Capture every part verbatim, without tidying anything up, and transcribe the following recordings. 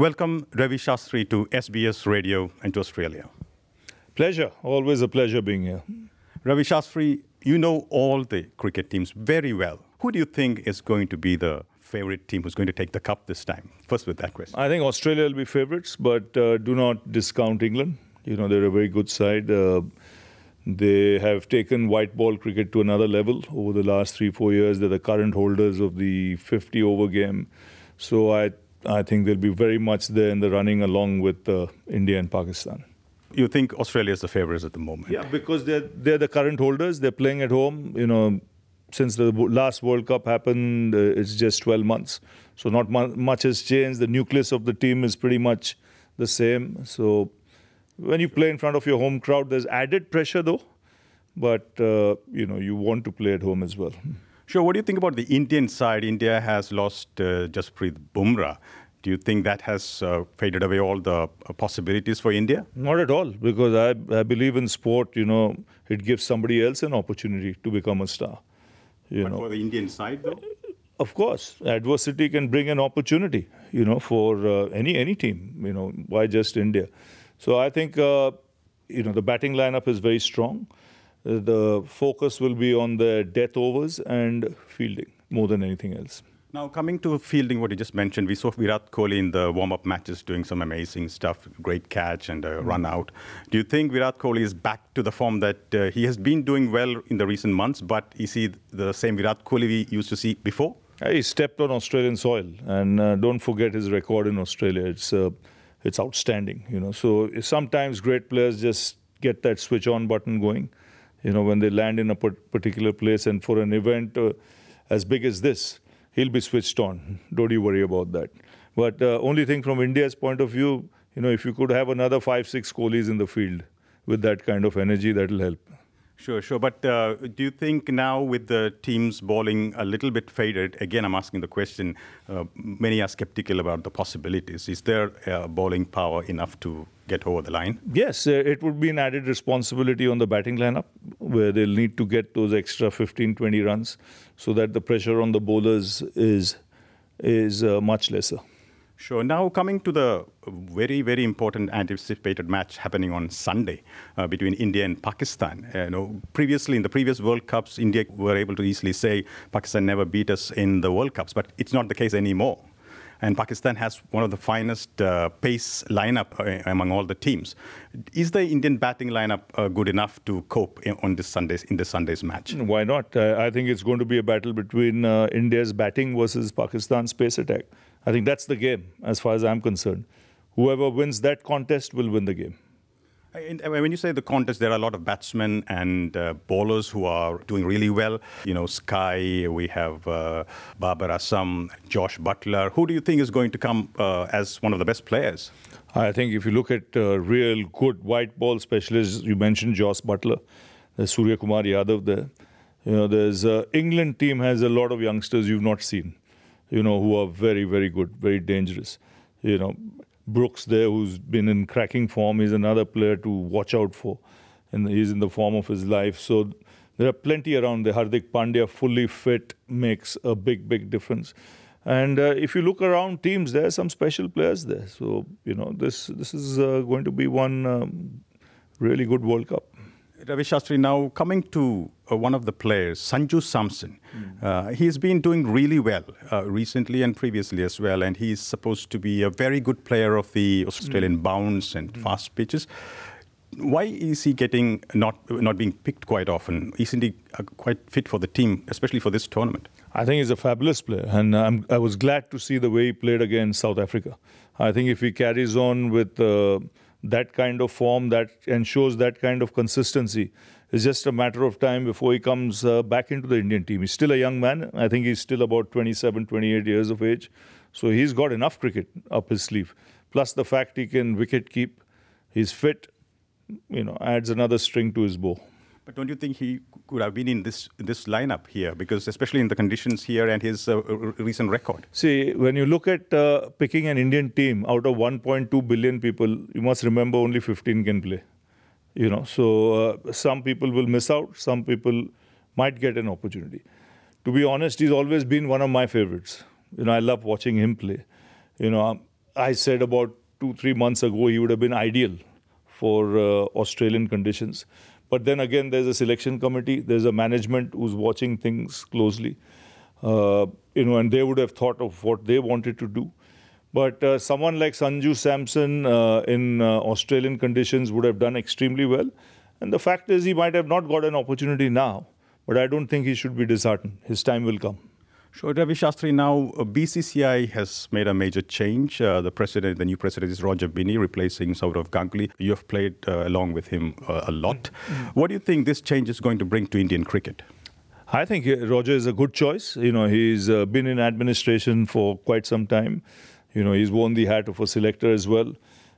Welcome, Ravi Shastri, to S B S Radio and to Australia. Pleasure. Always a pleasure being here. Ravi Shastri, you know all the cricket teams very well. Who do you think is going to be the favourite team who's going to take the cup this time? First with that question. I think Australia will be favourites, but uh, do not discount England. You know, they're a very good side. Uh, they have taken white ball cricket to another level over the last three, four years. They're the current holders of the fifty-over game. So I I think they'll be very much there in the running along with uh, India and Pakistan. You think Australia is the favourites at the moment? Yeah, because they're, they're the current holders. They're playing at home, you know. Since the last World Cup happened, uh, it's just twelve months. So not mu- much has changed. The nucleus of the team is pretty much the same. So when you play in front of your home crowd, there's added pressure though. But, uh, you know, you want to play at home as well. Sure. What do you think about the Indian side? India has lost uh, Jasprit Bumrah. Do you think that has uh, faded away all the possibilities for India? Not at all, because I, I believe in sport, you know, it gives somebody else an opportunity to become a star. You but know. For the Indian side, though? Of course. Adversity can bring an opportunity, you know, for uh, any any team, you know. Why just India? So I think, uh, you know, the batting lineup is very strong. Uh, the focus will be on the death overs and fielding more than anything else. Now, coming to fielding, what you just mentioned, we saw Virat Kohli in the warm-up matches doing some amazing stuff, great catch and a run out. Do you think Virat Kohli is back to the form that uh, he has been doing well in the recent months, but is he the same Virat Kohli we used to see before? He stepped on Australian soil, and uh, don't forget his record in Australia. It's uh, it's outstanding, you know. So sometimes great players just get that switch-on button going, you know, when they land in a particular place, and for an event uh, as big as this, he'll be switched on. Don't you worry about that. But uh, only thing from India's point of view, you know, if you could have another five, six Kohlis in the field with that kind of energy, that'll help. Sure, sure. But uh, do you think now with the teams bowling a little bit faded, again, I'm asking the question, uh, many are skeptical about the possibilities. Is there uh, bowling power enough to get over the line? Yes, uh, it would be an added responsibility on the batting lineup where they'll need to get those extra fifteen, twenty runs so that the pressure on the bowlers is, is uh, much lesser. Sure. Now, coming to the very, very important anticipated match happening on Sunday uh, between India and Pakistan. Uh, you know, previously, in the previous World Cups, India were able to easily say Pakistan never beat us in the World Cups, but it's not the case anymore. And Pakistan has one of the finest uh, pace lineup uh, among all the teams. Is the Indian batting lineup uh, good enough to cope in, on this Sunday's in this Sunday's match? Why not? Uh, I think it's going to be a battle between uh, India's batting versus Pakistan's pace attack. I think that's the game, as far as I'm concerned. Whoever wins that contest will win the game. And when you say the contest, there are a lot of batsmen and uh, bowlers who are doing really well. You know, Sky, we have uh, Babar Azam, Josh Buttler. Who do you think is going to come uh, as one of the best players? I think if you look at uh, real good white ball specialists, you mentioned Josh Buttler. There's Surya Kumar Yadav there. You know, there's uh, England team has a lot of youngsters you've not seen, you know, who are very, very good, very dangerous. You know, Brooks there, who's been in cracking form, is another player to watch out for. And he's in the form of his life. So there are plenty around there. Hardik Pandya, fully fit, makes a big, big difference. And uh, if you look around teams, there are some special players there. So, you know, this, this is uh, going to be one um, really good World Cup. Ravi Shastri, now coming to uh, one of the players, Sanju Samson. Mm. Uh, he's been doing really well uh, recently and previously as well, and he's supposed to be a very good player of the Australian mm. bounce and mm. fast pitches. Why is he getting not not being picked quite often? Isn't he uh, quite fit for the team, especially for this tournament? I think he's a fabulous player, and I'm, I was glad to see the way he played against South Africa. I think if he carries on with Uh, that kind of form that and shows that kind of consistency, is just a matter of time before he comes uh, back into the Indian team. He's still a young man. I think he's still about twenty-seven, twenty-eight years of age. So he's got enough cricket up his sleeve. Plus the fact he can wicket keep, he's fit, you know, adds another string to his bow. But don't you think he could have been in this this lineup here? Because especially in the conditions here and his uh, recent record. See, when you look at uh, picking an Indian team out of one point two billion people, you must remember only fifteen can play. You know, so uh, some people will miss out. Some people might get an opportunity. To be honest, he's always been one of my favorites. You know, I love watching him play. You know, I said about two, three months ago, he would have been ideal for uh, Australian conditions. But then again, there's a selection committee, there's a management who's watching things closely, uh, you know, and they would have thought of what they wanted to do. But uh, someone like Sanju Samson uh, in uh, Australian conditions would have done extremely well. And the fact is, he might have not got an opportunity now, but I don't think he should be disheartened. His time will come. Sure, Ravi Shastri, now uh, B C C I has made a major change. Uh, the president, the new president is Roger Binny, replacing Saurav Ganguly. You have played uh, along with him uh, a lot. Mm-hmm. What do you think this change is going to bring to Indian cricket? I think Roger is a good choice. You know, he's uh, been in administration for quite some time. You know, he's worn the hat of a selector as well.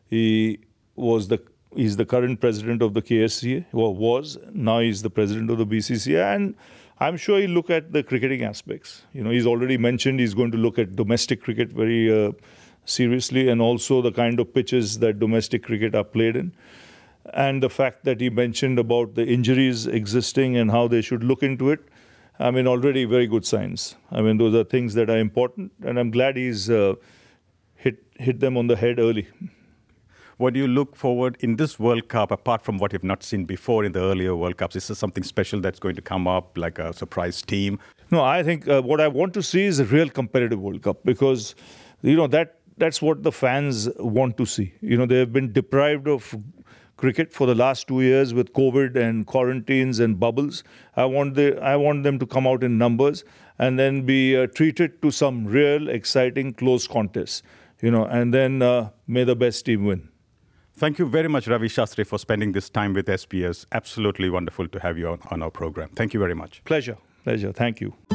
He was the he's the current president of the K S C A, or was. Now he's the president of the B C C I, and I'm sure he'll look at the cricketing aspects. You know, he's already mentioned he's going to look at domestic cricket very uh, seriously, and also the kind of pitches that domestic cricket are played in. And the fact that he mentioned about the injuries existing and how they should look into it, I mean, already very good signs. I mean, those are things that are important, and I'm glad he's uh, hit hit them on the head early. What do you look forward in this World Cup, apart from what you've not seen before in the earlier World Cups? Is there something special that's going to come up, like a surprise team? No, I think uh, what I want to see is a real competitive World Cup, because, you know, that that's what the fans want to see. You know, they have been deprived of cricket for the last two years with COVID and quarantines and bubbles. I want the I want them to come out in numbers and then be uh, treated to some real exciting close contests. You know, and then uh, may the best team win. Thank you very much, Ravi Shastri, for spending this time with S B S. Absolutely wonderful to have you on, on our program. Thank you very much. Pleasure. Pleasure. Thank you.